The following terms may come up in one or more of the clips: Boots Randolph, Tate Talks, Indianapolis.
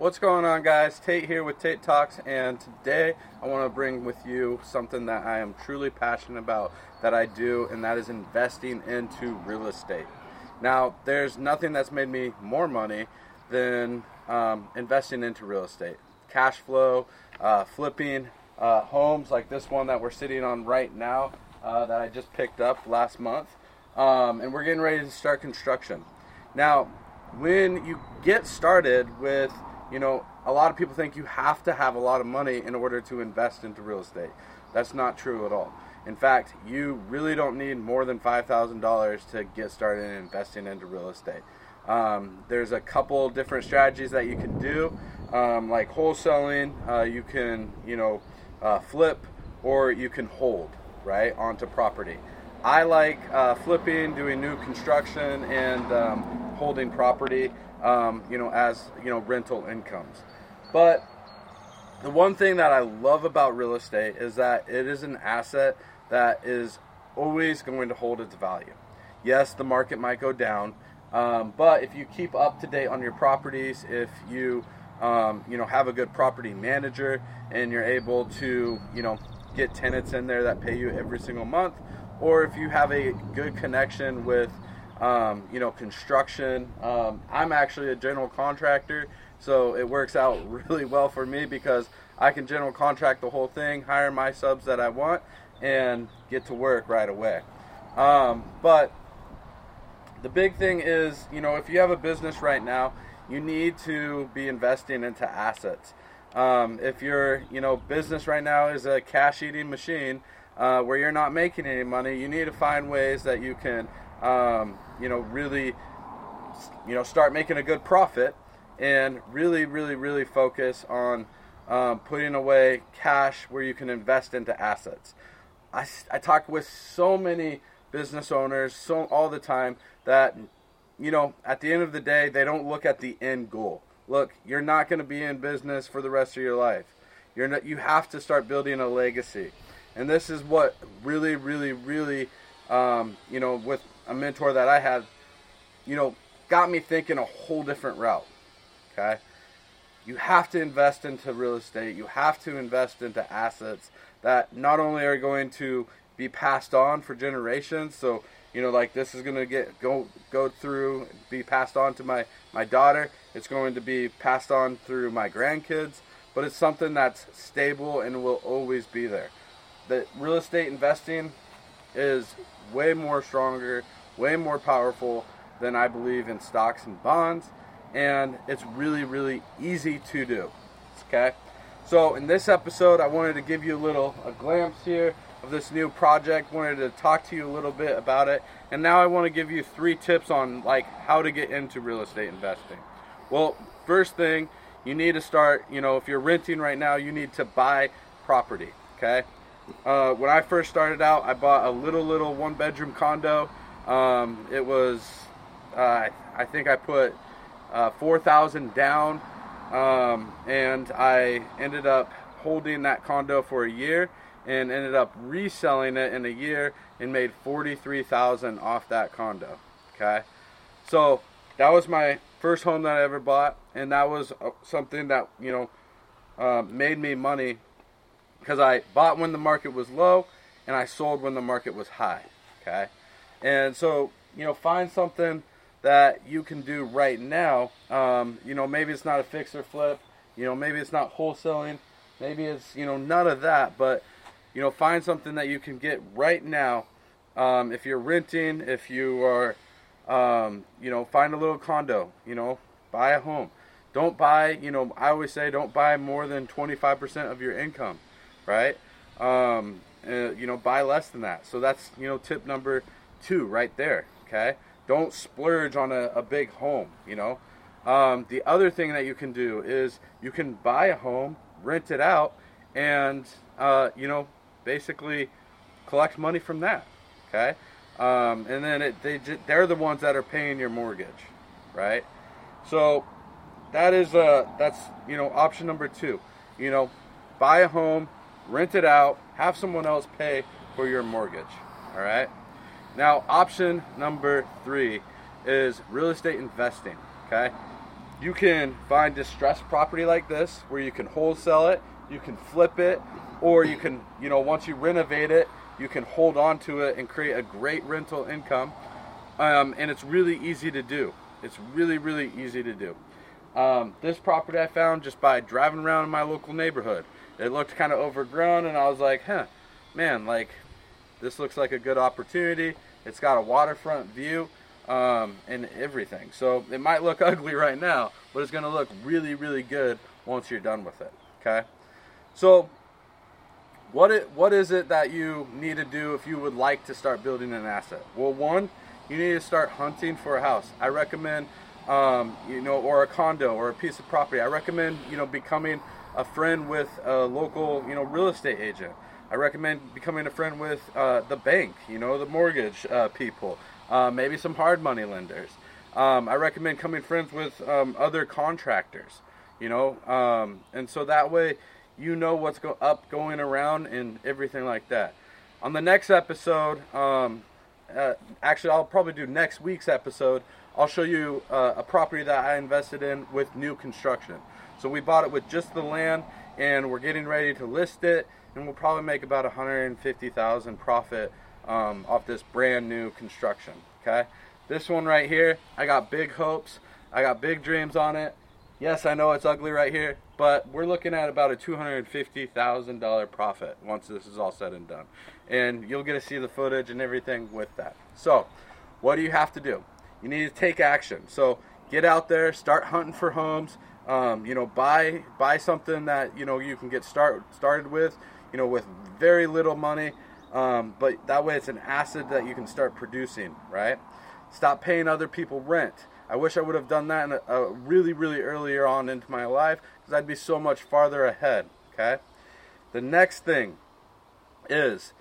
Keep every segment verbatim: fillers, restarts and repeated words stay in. What's going on, guys? Tate here with Tate Talks, and today I want to bring with you something that I am truly passionate about that I do, and that is investing into real estate. Now, there's nothing that's made me more money than um, investing into real estate. Cash flow, uh, flipping uh, homes like this one that we're sitting on right now uh, that I just picked up last month, um, and we're getting ready to start construction. Now, when you get started with You know, a lot of people think you have to have a lot of money in order to invest into real estate. That's not true at all. In fact, you really don't need more than five thousand dollars to get started in investing into real estate. Um, there's a couple different strategies that you can do, um, like wholesaling. Uh, you can, you know, uh, flip, or you can hold, right, onto property. I like uh, flipping, doing new construction, and um, holding property. Um, you know, as, you know, rental incomes. But the one thing that I love about real estate is that it is an asset that is always going to hold its value. Yes, the market might go down, um, but if you keep up to date on your properties, if you, um, you know, have a good property manager and you're able to, you know, get tenants in there that pay you every single month, or if you have a good connection with Um, you know, construction. Um, I'm actually a general contractor, so it works out really well for me because I can general contract the whole thing, hire my subs that I want, and get to work right away. Um, but the big thing is, you know, if you have a business right now, you need to be investing into assets. Um, if your, you know, business right now is a cash-eating machine uh, where you're not making any money, you need to find ways that you can Um, you know, really, you know, start making a good profit, and really, really, really focus on um, putting away cash where you can invest into assets. I, I talk with so many business owners so all the time that, you know, at the end of the day, they don't look at the end goal. Look, you're not going to be in business for the rest of your life. You're not, you have to start building a legacy. And this is what really, really, really, um, you know, with a mentor that I had, you know, got me thinking a whole different route, okay? You have to invest into real estate. You have to invest into assets that not only are going to be passed on for generations, so, you know, like this is going to get go go through, be passed on to my, my daughter. It's going to be passed on through my grandkids, but it's something that's stable and will always be there. The real estate investing is way more stronger, way more powerful than I believe in stocks and bonds, and it's really, really easy to do, okay? So in this episode, I wanted to give you a little a glimpse here of this new project, wanted to talk to you a little bit about it, and now I want to give you three tips on like how to get into real estate investing. Well, first thing, you need to start, you know, if you're renting right now, you need to buy property, okay? Uh, when I first started out, I bought a little, little one-bedroom condo. Um, it was, uh, I think I put uh, four thousand dollars down, um, and I ended up holding that condo for a year and ended up reselling it in a year and made forty-three thousand dollars off that condo, okay? So that was my first home that I ever bought, and that was something that, you know, uh, made me money, because I bought when the market was low, and I sold when the market was high, okay? And so, you know, find something that you can do right now. Um, you know, maybe it's not a fix or flip. You know, maybe it's not wholesaling. Maybe it's, you know, none of that. But, you know, find something that you can get right now. Um, if you're renting, if you are, um, you know, find a little condo. You know, buy a home. Don't buy, you know, I always say don't buy more than twenty-five percent of your income. Right? Um, uh, you know, buy less than that. So that's, you know, tip number two right there. Okay. Don't splurge on a, a big home, you know. Um, the other thing that you can do is you can buy a home, rent it out, and, uh, you know, basically collect money from that. Okay. Um, and then it, they just, they're the ones that are paying your mortgage. Right? So that is, uh, that's, you know, option number two, you know, buy a home, rent it out, have someone else pay for your mortgage, all right? Now, option number three is real estate investing, okay? you can find distressed property like this where you can wholesale it, you can flip it, or you can, you know, once you renovate it, you can hold on to it and create a great rental income. Um, and it's really easy to do. It's really, really easy to do. Um, this property I found just by driving around in my local neighborhood. It looked kind of overgrown, and I was like, huh, man, like, this looks like a good opportunity. It's got a waterfront view um, and everything. So it might look ugly right now, but it's going to look really, really good once you're done with it, okay? So what it, what is it that you need to do if you would like to start building an asset? Well, one, you need to start hunting for a house. I recommend, um, you know, or a condo or a piece of property. I recommend, you know, becoming a friend with a local, you know, real estate agent. I recommend becoming a friend with uh, the bank, you know, the mortgage uh, people, uh, maybe some hard money lenders. Um, I recommend coming friends with um, other contractors, you know, um, and so that way you know what's go- up, going around, and everything like that. On the next episode, um, uh, actually I'll probably do next week's episode, I'll show you uh, a property that I invested in with new construction. So we bought it with just the land, and we're getting ready to list it, and we'll probably make about one hundred fifty thousand dollars profit um, off this brand new construction, okay? This one right here, I got big hopes, I got big dreams on it. Yes, I know it's ugly right here, but we're looking at about a two hundred fifty thousand dollars profit once this is all said and done. And you'll get to see the footage and everything with that. So, what do you have to do? You need to take action. So, get out there, start hunting for homes, um, you know, buy buy something that, you know, you can get start started with, you know, with very little money, um, but that way it's an asset that you can start producing, right? Stop paying other people rent. I wish I would have done that in a, a really, really earlier on into my life, because I'd be so much farther ahead, okay? The next thing is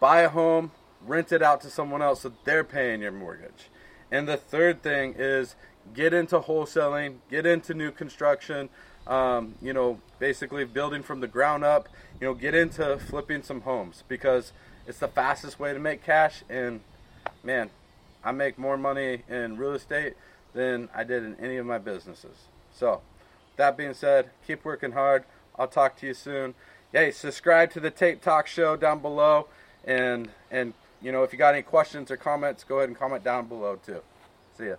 buy a home, rent it out to someone else so they're paying your mortgage. And the third thing is get into wholesaling, get into new construction, um, you know, basically building from the ground up, you know, get into flipping some homes, because it's the fastest way to make cash. And man, I make more money in real estate than I did in any of my businesses. So, that being said, keep working hard. I'll talk to you soon. Hey, subscribe to the Tate Talk Show down below. And, and you know, if you got any questions or comments, go ahead and comment down below too. See ya.